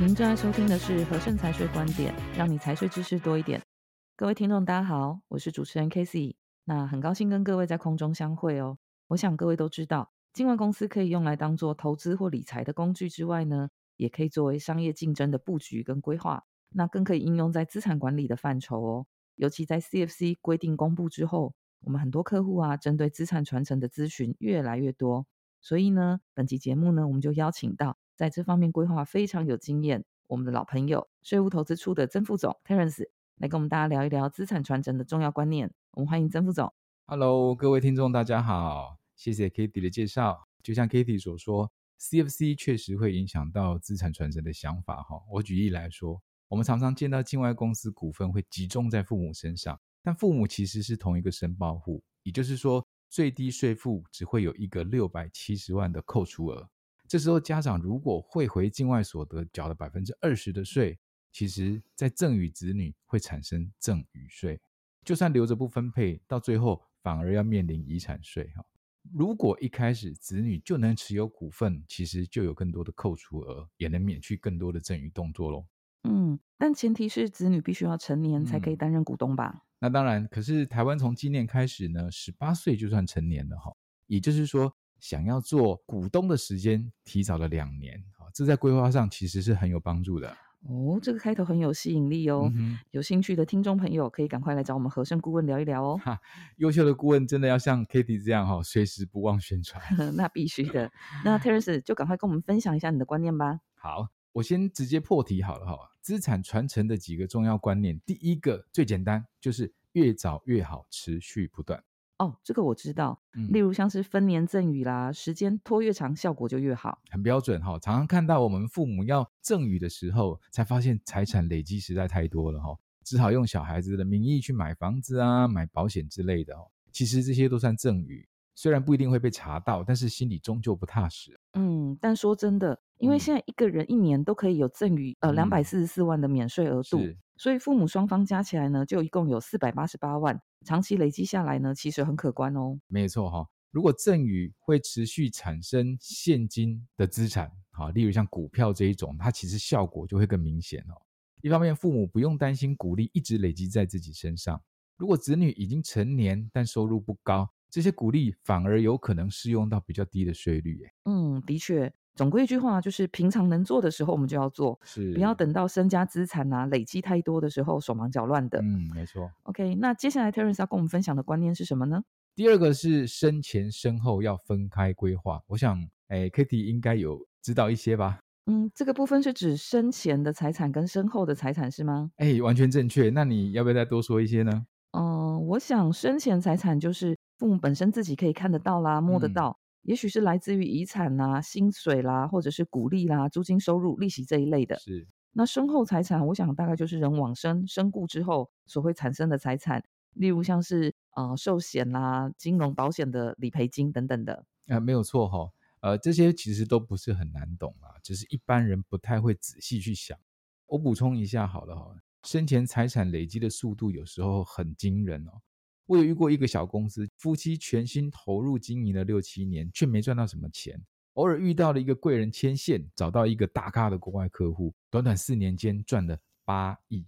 您正在收听的是荷盛财税观点，让你财税知识多一点。各位听众大家好，我是主持人 Casey， 那很高兴跟各位在空中相会哦。我想各位都知道，境外公司可以用来当做投资或理财的工具之外呢，也可以作为商业竞争的布局跟规划，那更可以应用在资产管理的范畴哦。尤其在 CFC 规定公布之后，我们很多客户啊，针对资产传承的咨询越来越多，所以呢，本期节目呢，我们就邀请到在这方面规划非常有经验，我们的老朋友税务投资处的曾副总 Terence 来跟我们大家聊一聊资产传承的重要观念。我们欢迎曾副总。 Hello， 各位听众大家好，谢谢 Katie 的介绍。就像 Katie 所说， CFC 确实会影响到资产传承的想法。我举例来说，我们常常见到境外公司股份会集中在父母身上，但父母其实是同一个申报户，也就是说最低税负只会有一个670万的扣除额。这时候家长如果汇回境外所得缴了 20% 的税，其实在赠与子女会产生赠与税，就算留着不分配，到最后反而要面临遗产税。如果一开始子女就能持有股份，其实就有更多的扣除额，也能免去更多的赠与动作咯。但前提是子女必须要成年才可以担任股东吧？那当然，可是台湾从今年开始呢，18岁就算成年了哈，也就是说想要做股东的时间提早了2年，这在规划上其实是很有帮助的哦。这个开头很有吸引力哦，有兴趣的听众朋友可以赶快来找我们荷盛顾问聊一聊哦。优秀的顾问真的要像 Katie 这样随时不忘宣传那必须的。那 Terence 就赶快跟我们分享一下你的观念吧。好，我先直接破题好了哈。资产传承的几个重要观念，第一个最简单，就是越早越好，持续不断。哦，这个我知道，例如像是分年赠与啦，时间拖越长，效果就越好，很标准哈。常常看到我们父母要赠与的时候，才发现财产累积实在太多了哈，只好用小孩子的名义去买房子啊、买保险之类的哦。其实这些都算赠与，虽然不一定会被查到，但是心里终究不踏实。但说真的，因为现在一个人一年都可以有赠与244万的免税额度，所以父母双方加起来呢，就一共有488万，长期累积下来呢，其实很可观哦。没错哈，如果赠与会持续产生现金的资产，例如像股票这一种，它其实效果就会更明显哦。一方面，父母不用担心股利一直累积在自己身上，如果子女已经成年但收入不高，这些股利反而有可能适用到比较低的税率耶。的确，总归一句话就是平常能做的时候我们就要做，不要等到身家资产啊累积太多的时候手忙脚乱的。没错。OK， 那接下来 Terence 要跟我们分享的观念是什么呢？第二个是生前身后要分开规划。我想 Katie 应该有知道一些吧？这个部分是指生前的财产跟身后的财产是吗？完全正确。那你要不要再多说一些呢？我想生前财产就是父母本身自己可以看得到啦、摸得到，也许是来自于遗产啦、薪水啦，或者是股利啦、租金收入、利息这一类的。是。那身后财产，我想大概就是人往生、身故之后所会产生的财产，例如像是寿险啦、金融保险的理赔金等等的。没有错哈。这些其实都不是很难懂啦，只是一般人不太会仔细去想。我补充一下好了哈，生前财产累积的速度有时候很惊人哦。我有遇过一个小公司，夫妻全心投入经营了6-7年，却没赚到什么钱。偶尔遇到了一个贵人牵线，找到一个大咖的国外客户，短短4年间赚了8亿。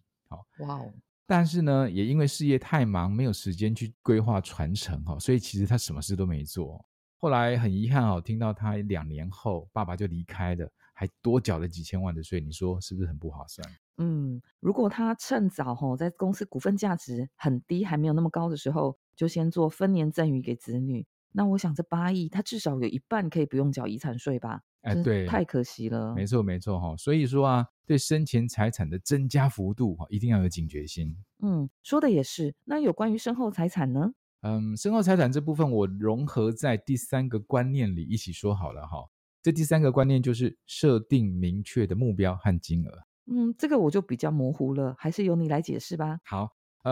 Wow。 但是呢，也因为事业太忙，没有时间去规划传承，所以其实他什么事都没做。后来很遗憾，听到他2年后爸爸就离开了，还多缴了几千万的税，你说是不是很不划算？如果他趁早在公司股份价值很低还没有那么高的时候就先做分年赠与给子女，那我想这8亿他至少有一半可以不用缴遗产税吧。对，太可惜了。没错没错，所以说啊，对生前财产的增加幅度一定要有警觉心。说的也是。那有关于身后财产呢？身后财产这部分我融合在第三个观念里一起说好了。这第三个观念就是设定明确的目标和金额。这个我就比较模糊了，还是由你来解释吧。好，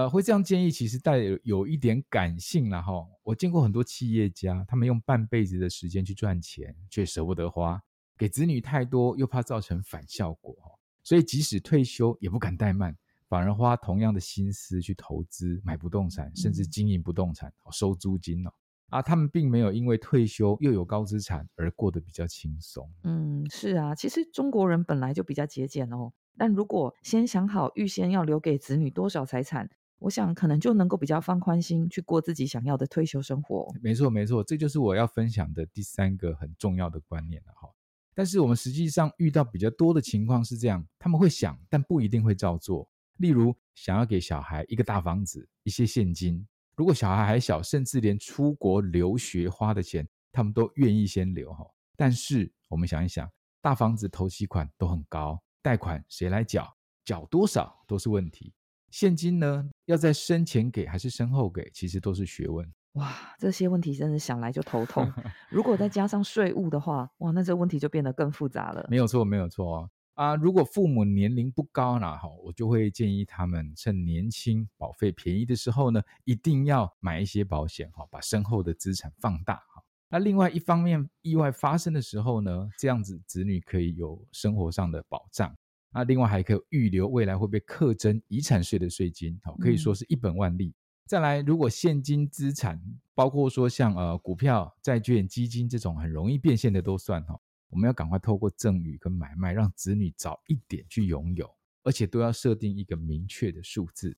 会这样建议其实带有一点感性啦。我见过很多企业家，他们用半辈子的时间去赚钱，却舍不得花，给子女太多又怕造成反效果，所以即使退休也不敢怠慢，反而花同样的心思去投资、买不动产，甚至经营不动产，收租金。啊，他们并没有因为退休又有高资产而过得比较轻松。嗯，是啊，其实中国人本来就比较节俭哦，但如果先想好预先要留给子女多少财产，我想可能就能够比较放宽心去过自己想要的退休生活。没错没错，这就是我要分享的第三个很重要的观念了哈。但是我们实际上遇到比较多的情况是这样，他们会想但不一定会照做。例如想要给小孩一个大房子，一些现金，如果小孩还小，甚至连出国留学花的钱他们都愿意先留。但是我们想一想，大房子头期款都很高，贷款谁来缴，缴多少都是问题。现金呢，要在生前给还是身后给，其实都是学问。哇，这些问题真的想来就头痛如果再加上税务的话，哇，那这问题就变得更复杂了。没有错没有错哦。啊，如果父母年龄不高呢，我就会建议他们趁年轻保费便宜的时候呢，一定要买一些保险，把身后的资产放大。那另外一方面，意外发生的时候呢，这样子子女可以有生活上的保障。那另外还可以预留未来会被课征遗产税的税金，可以说是一本万利。再来，如果现金资产包括说像股票、债券、基金这种很容易变现的都算，我们要赶快透过赠与跟买卖让子女早一点去拥有，而且都要设定一个明确的数字。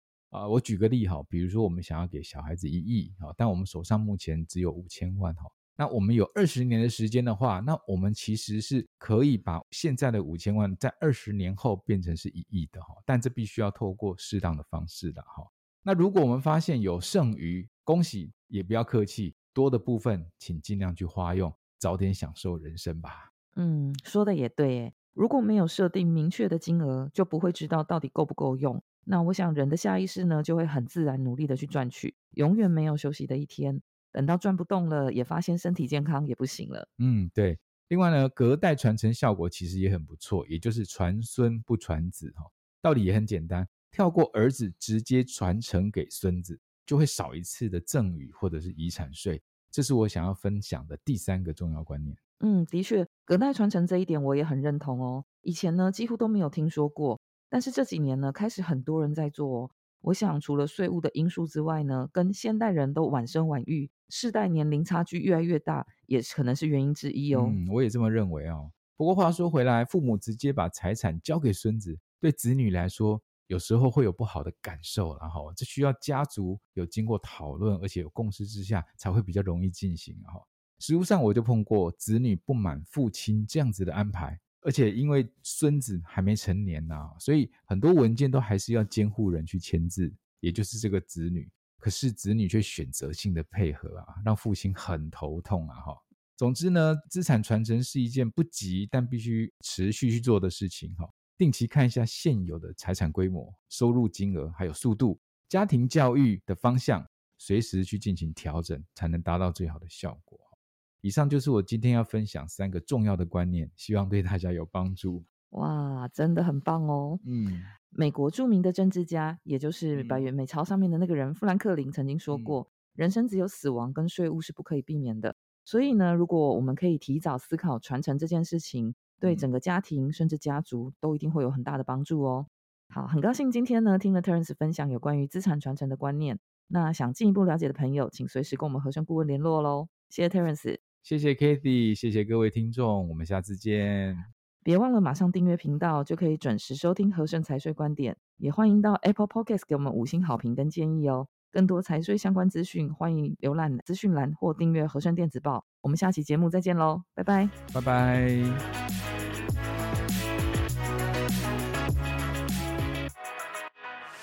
我举个例，比如说我们想要给小孩子1亿，但我们手上目前只有5000万，那我们有20年的时间的话，那我们其实是可以把现在的5000万在20年后变成是1亿的，但这必须要透过适当的方式的。那如果我们发现有剩余，恭喜，也不要客气，多的部分请尽量去花用，早点享受人生吧。嗯，说的也对耶，如果没有设定明确的金额，就不会知道到底够不够用。那我想人的下意识呢，就会很自然努力的去赚取，永远没有休息的一天，等到转不动了，也发现身体健康也不行了。嗯，对。另外呢，隔代传承效果其实也很不错，也就是传孙不传子，道理也很简单，跳过儿子直接传承给孙子，就会少一次的赠与或者是遗产税。这是我想要分享的第三个重要观念。嗯，的确，隔代传承这一点我也很认同哦。以前呢，几乎都没有听说过，但是这几年呢，开始很多人在做哦。我想除了税务的因素之外呢，跟现代人都晚生晚育，世代年龄差距越来越大，也可能是原因之一哦。嗯，我也这么认为哦。不过话说回来，父母直接把财产交给孙子，对子女来说有时候会有不好的感受，然后这需要家族有经过讨论而且有共识之下才会比较容易进行。实务上我就碰过子女不满父亲这样子的安排，而且因为孙子还没成年，所以很多文件都还是要监护人去签字，也就是这个子女，可是子女却选择性的配合，让父亲很头痛。总之呢，资产传承是一件不急但必须持续去做的事情，定期看一下现有的财产规模、收入金额还有速度、家庭教育的方向，随时去进行调整，才能达到最好的效果。以上就是我今天要分享3个重要的观念，希望对大家有帮助。哇，真的很棒哦。嗯，美国著名的政治家，也就是百元美钞上面的那个人富兰克林曾经说过，人生只有死亡跟税务是不可以避免的。所以呢，如果我们可以提早思考传承这件事情，对整个家庭甚至家族都一定会有很大的帮助哦。好，很高兴今天呢听了 Terence 分享有关于资产传承的观念，那想进一步了解的朋友请随时跟我们荷盛顾问联络咯。谢谢 Terence。谢谢 Kathy， 谢谢各位听众，我们下次见。别忘了马上订阅频道，就可以准时收听荷盛财税观点，也欢迎到 Apple Podcast 给我们5星好评跟建议哦。更多财税相关资讯，欢迎浏览资讯栏或订阅荷盛电子报。我们下期节目再见咯，拜拜。拜拜。